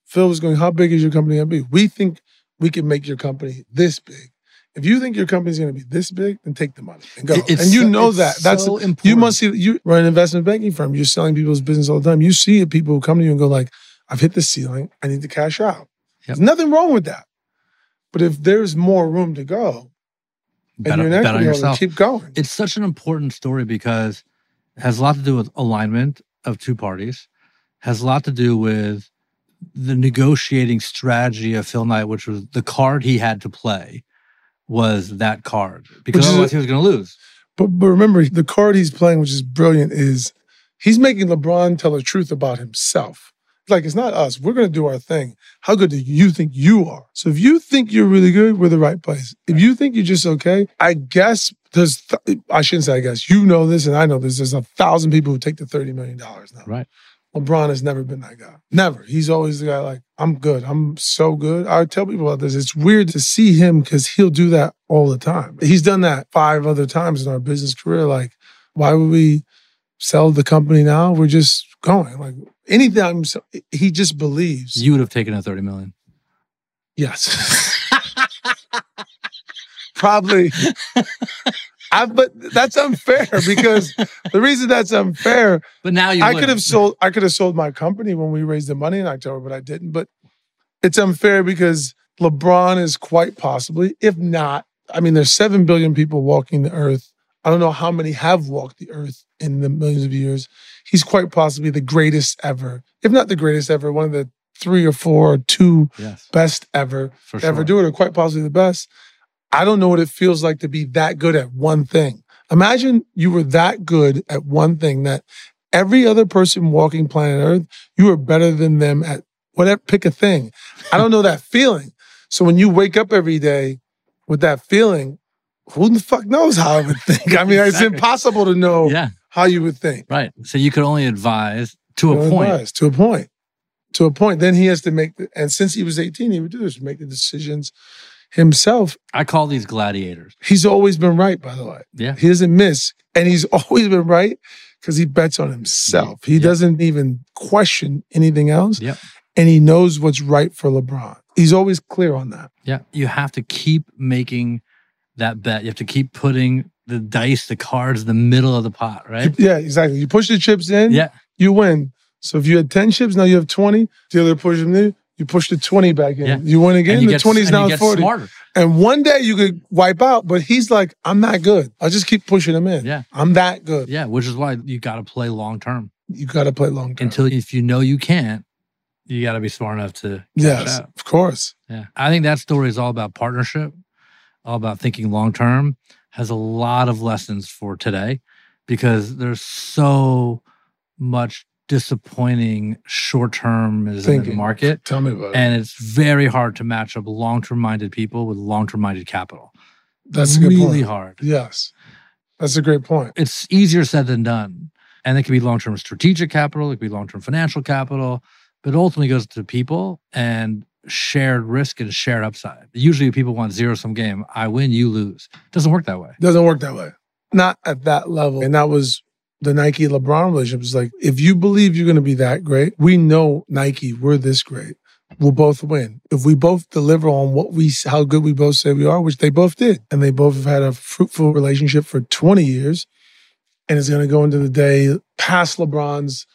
Phil was going, how big is your company going to be? We think we can make your company this big. If you think your company's going to be this big, then take the money and go. It's and you so, know that. That's so important. You must see, you run an investment banking firm. You're selling people's business all the time. You see it, people who come to you and go like, I've hit the ceiling. I need to cash out. Yep. There's nothing wrong with that. But if there's more room to go, bet and you're on yourself, keep going. It's such an important story because it has a lot to do with alignment of two parties, has a lot to do with the negotiating strategy of Phil Knight, which was the card he had to play was that card, because otherwise a, he was going to lose. But, but remember, the card he's playing, which is brilliant, is he's making LeBron tell the truth about himself. Like, it's not us. We're going to do our thing. How good do you think you are? So if you think you're really good, we're the right place. If you think you're just okay, I guess there's, th- I shouldn't say I guess, you know this and I know this, there's a thousand people who take the thirty million dollars now. Right. LeBron has never been that guy. Never. He's always the guy like, I'm good. I'm so good. I tell people about this. It's weird to see him because he'll do that all the time. He's done that five other times in our business career. Like, why would we sell the company now? We're just going. Like, anything, he just believes. You would have taken a thirty million dollars. Yes. Probably. I, but that's unfair because the reason that's unfair. But now you I wouldn't. could have sold. I could have sold my company when we raised the money in October, but I didn't. But it's unfair because LeBron is quite possibly, if not, I mean, there's seven billion people walking the earth. I don't know how many have walked the earth in the millions of years. He's quite possibly the greatest ever, if not the greatest ever, one of the three or four or two yes. best ever For to sure. ever do it, or quite possibly the best. I don't know what it feels like to be that good at one thing. Imagine you were that good at one thing that every other person walking planet Earth, you were better than them at whatever, pick a thing. I don't know that feeling. So when you wake up every day with that feeling, who the fuck knows how I would think? I mean, exactly. It's impossible to know yeah. how you would think. Right. So you could only advise to a point. Advise, to a point. To a point. Then he has to make, the, and since he was eighteen, he would do this, make the decisions himself. I call these gladiators. He's always been right, by the way. Yeah. He doesn't miss. And he's always been right because he bets on himself. He yeah. doesn't even question anything else. Yeah. And he knows what's right for LeBron. He's always clear on that. Yeah. You have to keep making that bet. You have to keep putting the dice, the cards in the middle of the pot, right? Yeah, exactly. You push the chips in, yeah. you win. So if you had ten chips, now you have twenty. The other push them in. You push the twenty back in. Yeah. You win again. The twenty's now forty. Smarter. And one day you could wipe out, but he's like, I'm not good. I'll just keep pushing him in. Yeah. I'm that good. Yeah, which is why you got to play long term. You got to play long term. Until if you know you can't, you got to be smart enough to. Yes, that. Of course. Yeah. I think that story is all about partnership, all about thinking long-term, has a lot of lessons for today because there's so much disappointing short-termism in the market. Tell me about it. And it's very hard to match up long-term-minded people with long-term-minded capital. That's a good point. Really hard. Yes. That's a great point. It's easier said than done. And it can be long-term strategic capital. It can be long-term financial capital. But it ultimately goes to people and shared risk and shared upside. Usually people want zero-sum game. I win, you lose. It doesn't work that way. Doesn't work that way. Not at that level. And that was the Nike-LeBron relationship. It's like, if you believe you're going to be that great, we know Nike, we're this great. We'll both win. If we both deliver on what we, how good we both say we are, which they both did. And they both have had a fruitful relationship for twenty years. And it's going to go into the day past LeBron's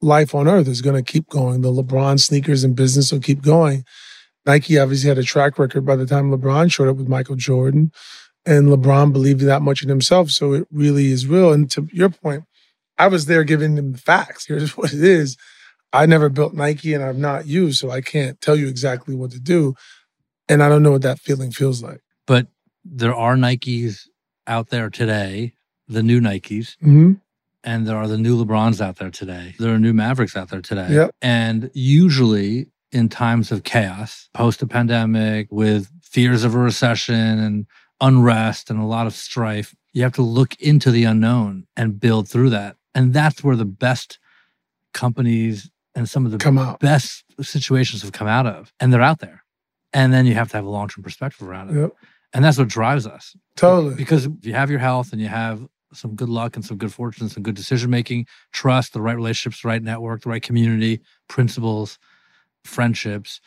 life on earth is going to keep going. The LeBron sneakers and business will keep going. Nike obviously had a track record by the time LeBron showed up with Michael Jordan. And LeBron believed that much in himself. So it really is real. And to your point, I was there giving them the facts. Here's what it is. I never built Nike and I'm not you. So I can't tell you exactly what to do. And I don't know what that feeling feels like. But there are Nikes out there today, the new Nikes. Mm-hmm. And there are the new LeBrons out there today. There are new Mavericks out there today. Yep. And usually in times of chaos, post a pandemic, with fears of a recession and unrest and a lot of strife, you have to look into the unknown and build through that. And that's where the best companies and some of the come out. best situations have come out of. And they're out there. And then you have to have a long-term perspective around it. Yep. And that's what drives us. Totally. Because if you have your health and you have some good luck and some good fortune, some good decision-making, trust, the right relationships, the right network, the right community, principles, friendships,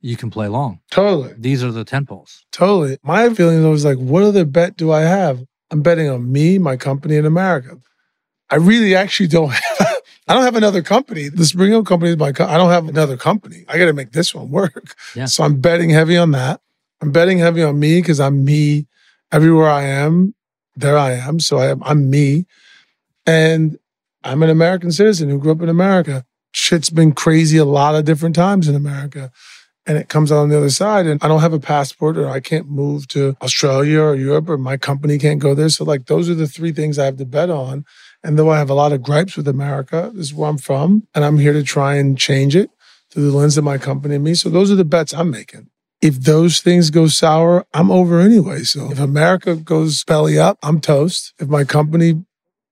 you can play long. Totally. These are the tentpoles. Totally. My feeling though is like, what other bet do I have? I'm betting on me, my company, and America. I really actually don't have, I don't have another company. The Spring Hill company is my company. I don't have another company. I got to make this one work. Yeah. So I'm betting heavy on that. I'm betting heavy on me because I'm me everywhere I am. There I am, so I am, I'm me. And I'm an American citizen who grew up in America. Shit's been crazy a lot of different times in America. And it comes out on the other side. And I don't have a passport, or I can't move to Australia or Europe, or my company can't go there. So like, those are the three things I have to bet on. And though I have a lot of gripes with America, this is where I'm from. And I'm here to try and change it through the lens of my company and me. So those are the bets I'm making. If those things go sour, I'm over anyway. So if America goes belly up, I'm toast. If my company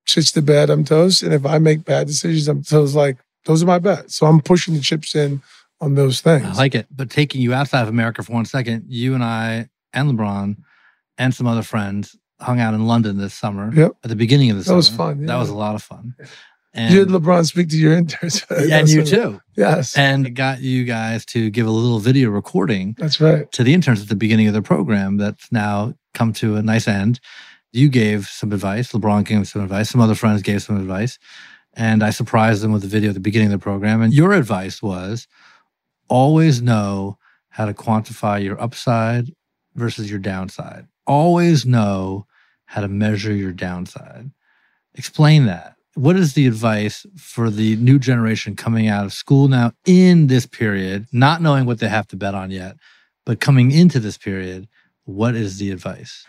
shits the bed, I'm toast. And if I make bad decisions, I'm toast. Like, those are my bets. So I'm pushing the chips in on those things. I like it. But taking you outside of America for one second, you and I and LeBron and some other friends hung out in London this summer. Yep. At the beginning of the summer. That was fun. Yeah. That was a lot of fun. And you had LeBron speak to your interns. And you too. Yes. And it got you guys to give a little video recording. That's right. To the interns at the beginning of the program that's now come to a nice end. You gave some advice. LeBron gave some advice. Some other friends gave some advice. And I surprised them with a video at the beginning of the program. And your advice was always know how to quantify your upside versus your downside. Always know how to measure your downside. Explain that. What is the advice for the new generation coming out of school now in this period, not knowing what they have to bet on yet, but coming into this period, what is the advice?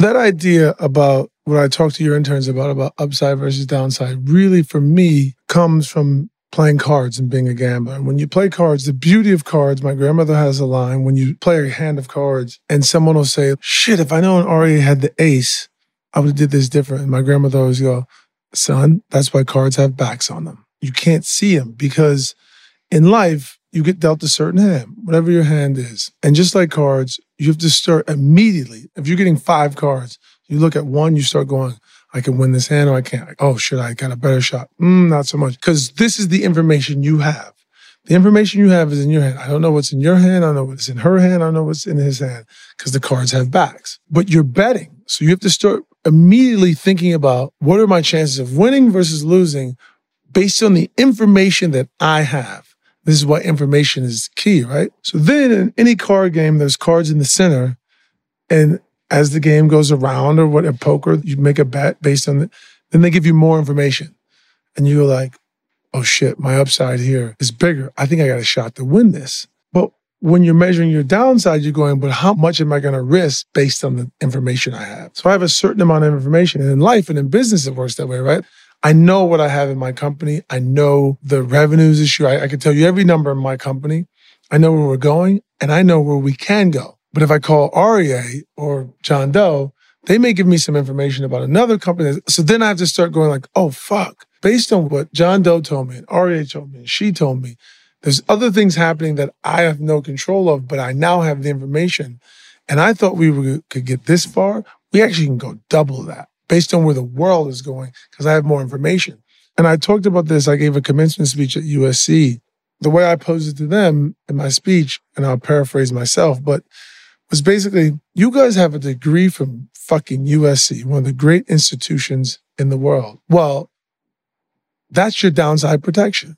That idea about what I talk to your interns about, about upside versus downside, really for me comes from playing cards and being a gambler. And when you play cards, the beauty of cards, my grandmother has a line, when you play a hand of cards and someone will say, shit, if I known Ari had the ace, I would have did this different. And my grandmother always go, son, that's why cards have backs on them. You can't see them because in life, you get dealt a certain hand, whatever your hand is. And just like cards, you have to start immediately. If you're getting five cards, you look at one, you start going, I can win this hand or I can't. Oh, shit, I got a better shot. Mm, not so much. Because this is the information you have. The information you have is in your hand. I don't know what's in your hand. I don't know what's in her hand. I don't know what's in his hand because the cards have backs. But you're betting. So you have to start immediately thinking about what are my chances of winning versus losing based on the information that I have. This is why information is key, right? So then in any card game, there's cards in the center. And as the game goes around or what in poker, you make a bet based on the, then they give you more information. And you're like, oh shit, my upside here is bigger. I think I got a shot to win this. But when you're measuring your downside, you're going, but how much am I going to risk based on the information I have? So I have a certain amount of information. And in life and in business, it works that way, right? I know what I have in my company. I know the revenues issue. I, I can tell you every number in my company. I know where we're going and I know where we can go. But if I call R E A or John Doe, they may give me some information about another company. So then I have to start going like, oh, fuck. Based on what John Doe told me and R E A told me and she told me, there's other things happening that I have no control of, but I now have the information. And I thought we were, could get this far. We actually can go double that based on where the world is going because I have more information. And I talked about this. I gave a commencement speech at U S C. The way I posed it to them in my speech, and I'll paraphrase myself, but was basically, you guys have a degree from fucking U S C, one of the great institutions in the world. Well, that's your downside protection.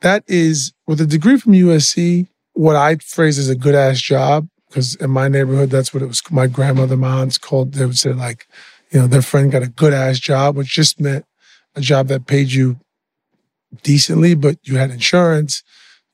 That is, with a degree from U S C, what I phrase as a good-ass job, because in my neighborhood, that's what it was. My grandmother, my aunts called, they would say like, you know, their friend got a good-ass job, which just meant a job that paid you decently, but you had insurance,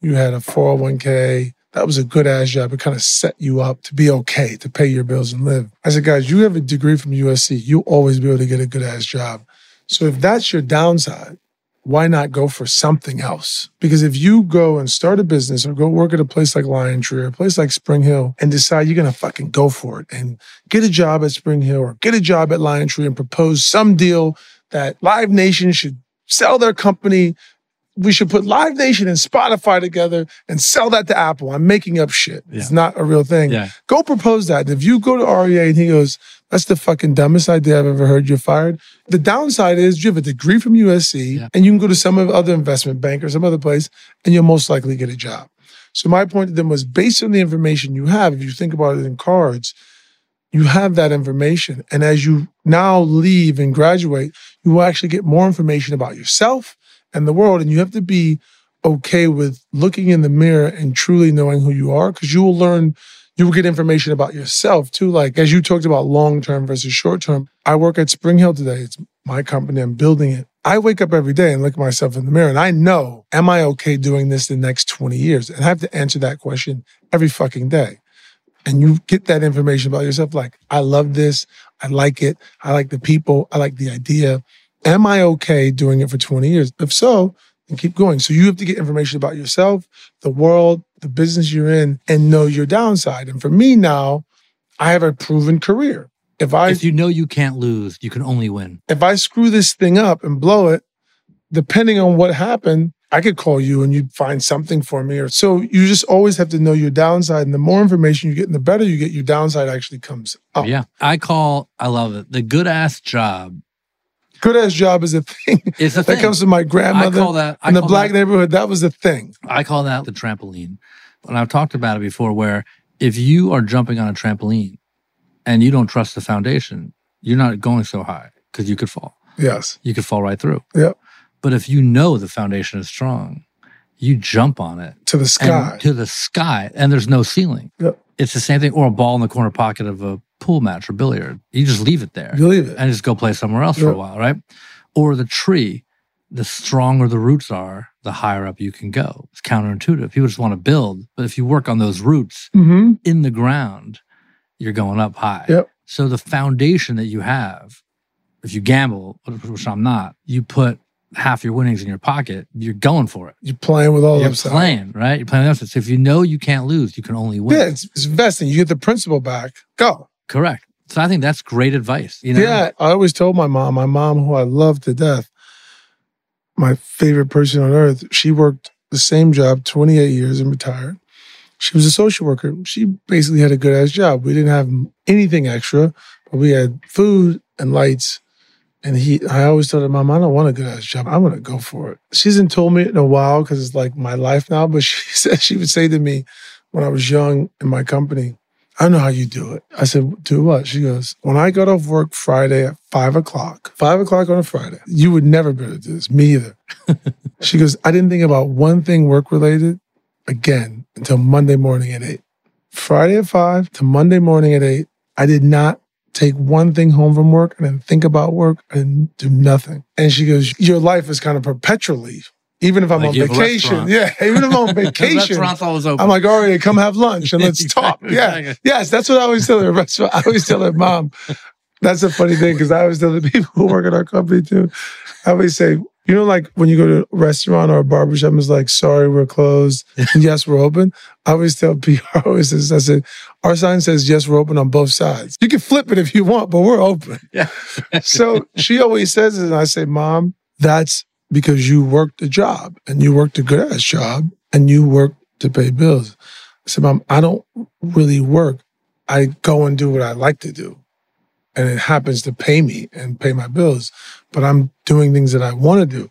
you had a four oh one k. That was a good-ass job. It kind of set you up to be okay, to pay your bills and live. I said, guys, you have a degree from U S C. You'll always be able to get a good-ass job. So if that's your downside, why not go for something else? Because if you go and start a business or go work at a place like Liontree or a place like Spring Hill and decide you're going to fucking go for it and get a job at Spring Hill or get a job at Liontree and propose some deal that Live Nation should sell their company, we should put Live Nation and Spotify together and sell that to Apple. I'm making up shit. Yeah. It's not a real thing. Yeah. Go propose that. And if you go to R E A and he goes, that's the fucking dumbest idea I've ever heard, you're fired. The downside is you have a degree from U S C yeah. and you can go to some other investment bank or some other place and you'll most likely get a job. So my point to them was based on the information you have, if you think about it in cards, you have that information. And as you now leave and graduate, you will actually get more information about yourself and the world. And you have to be okay with looking in the mirror and truly knowing who you are, because you will learn, you will get information about yourself too. Like as you talked about long-term versus short-term, I work at Spring Hill today. It's my company, I'm building it. I wake up every day and look at myself in the mirror and I know, am I okay doing this the next twenty years? And I have to answer that question every fucking day. And you get that information about yourself. Like, I love this. I like it. I like the people. I like the idea. Am I okay doing it for twenty years? If so, then keep going. So you have to get information about yourself, the world, the business you're in, and know your downside. And for me now, I have a proven career. If I, if you know you can't lose, you can only win. If I screw this thing up and blow it, depending on what happened, I could call you and you'd find something for me. Or so you just always have to know your downside. And the more information you get and the better you get, your downside actually comes up. Yeah. I call, I love it, the good-ass job. Good-ass job is a thing. It's a thing. That comes from my grandmother. I call that, I in the call black that, neighborhood, that was a thing. I call that the trampoline. And I've talked about it before where if you are jumping on a trampoline and you don't trust the foundation, you're not going so high because you could fall. Yes. You could fall right through. Yep. But if you know the foundation is strong, you jump on it. To the sky. To the sky. And there's no ceiling. Yep. It's the same thing. Or a ball in the corner pocket of a pool match or billiard. You just leave it there. You leave it. And just go play somewhere else yeah. for a while, right? Or the tree, the stronger the roots are, the higher up you can go. It's counterintuitive. People just want to build. But if you work on those roots mm-hmm. in the ground, you're going up high. Yep. So the foundation that you have, if you gamble, which I'm not, you put half your winnings in your pocket, you're going for it. You're playing with all you're upside. You're playing, right? You're playing with upside. So if you know you can't lose, you can only win. Yeah, it's, it's investing. You get the principal back. Go. Correct. So I think that's great advice. You know? Yeah, I always told my mom, my mom who I love to death, my favorite person on earth, she worked the same job twenty-eight years and retired. She was a social worker. She basically had a good-ass job. We didn't have anything extra, but we had food and lights. And he, I always told her, Mom, I don't want a good-ass job. I'm going to go for it. She hasn't told me it in a while because it's like my life now, but she said she would say to me when I was young in my company, I know how you do it. I said, do what? She goes, when I got off work Friday at five o'clock, five o'clock on a Friday, you would never be able to do this, me either. She goes, I didn't think about one thing work-related again until Monday morning at eight. Friday at five to Monday morning at eight, I did not take one thing home from work. I didn't think about work. I didn't do nothing. And she goes, your life is kind of perpetually Even if I'm like on vacation. Yeah. Even if I'm on vacation. Restaurant's always open. I'm like, all right, come have lunch and let's talk. Yeah. Yes, that's what I always tell her. I always tell her, Mom, that's a funny thing because I always tell the people who work at our company too. I always say, you know, like when you go to a restaurant or a barbershop, it's like, sorry, we're closed. And yes, we're open. I always tell P R, always I said, our sign says, yes, we're open on both sides. You can flip it if you want, but we're open. Yeah. So she always says it. And I say, Mom, that's because you worked a job and you worked a good ass job and you worked to pay bills. I said, Mom, I don't really work. I go and do what I like to do. And it happens to pay me and pay my bills, but I'm doing things that I want to do.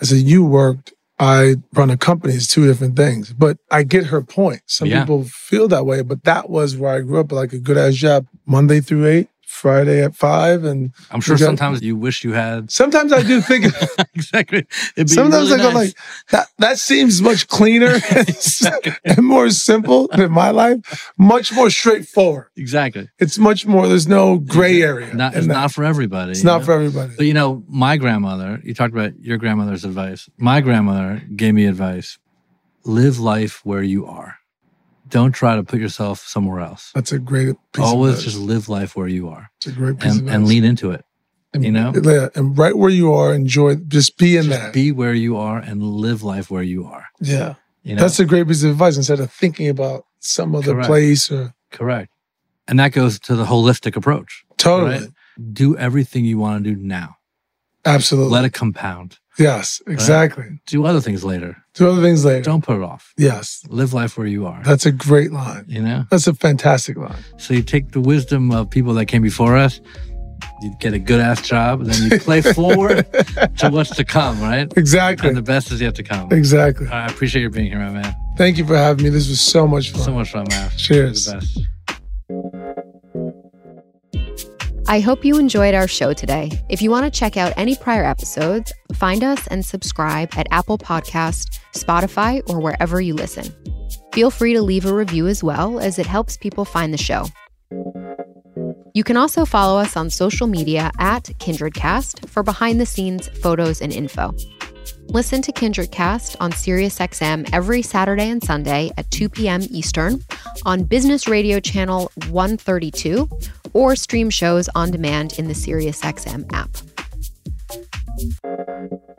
I said, you worked, I run a company, it's two different things. But I get her point. Some yeah. people feel that way, but that was where I grew up, like a good ass job, Monday through eight, Friday at five. And I'm sure you got, sometimes you wish you had. Sometimes I do think. Exactly. It'd be sometimes really I go nice. Like, that, that seems much cleaner exactly. and more simple than my life. Much more straightforward. Exactly. It's much more, there's no gray area. Not, it's that. Not for everybody. It's not know? For everybody. But you know, my grandmother, you talked about your grandmother's advice. My grandmother gave me advice. Live life where you are. Don't try to put yourself somewhere else. That's a great piece Always of advice. Just live life where you are. It's a great piece and, of advice. And lean into it, and, you know? Yeah, and right where you are, enjoy, just be in just that. Just be where you are and live life where you are. Yeah. You know? That's a great piece of advice instead of thinking about some other Correct. Place. Or Correct. And that goes to the holistic approach. Totally. Right? Do everything you want to do now. Absolutely. Let it compound. Yes, exactly. Right? Do other things later. Do other things later. Don't put it off. Yes. Live life where you are. That's a great line. You know? That's a fantastic line. So you take the wisdom of people that came before us, you get a good-ass job, and then you play forward to what's to come, right? Exactly. And the best is yet to come. Exactly. I appreciate you being here, my man. Thank you for having me. This was so much fun. So much fun, man. Cheers. You're the best. I hope you enjoyed our show today. If you want to check out any prior episodes, find us and subscribe at Apple Podcasts, Spotify, or wherever you listen. Feel free to leave a review as well, as it helps people find the show. You can also follow us on social media at Kindred Cast for behind-the-scenes photos and info. Listen to Kindred Cast on SiriusXM every Saturday and Sunday at two p.m. Eastern on Business Radio Channel one thirty-two, or stream shows on demand in the SiriusXM app.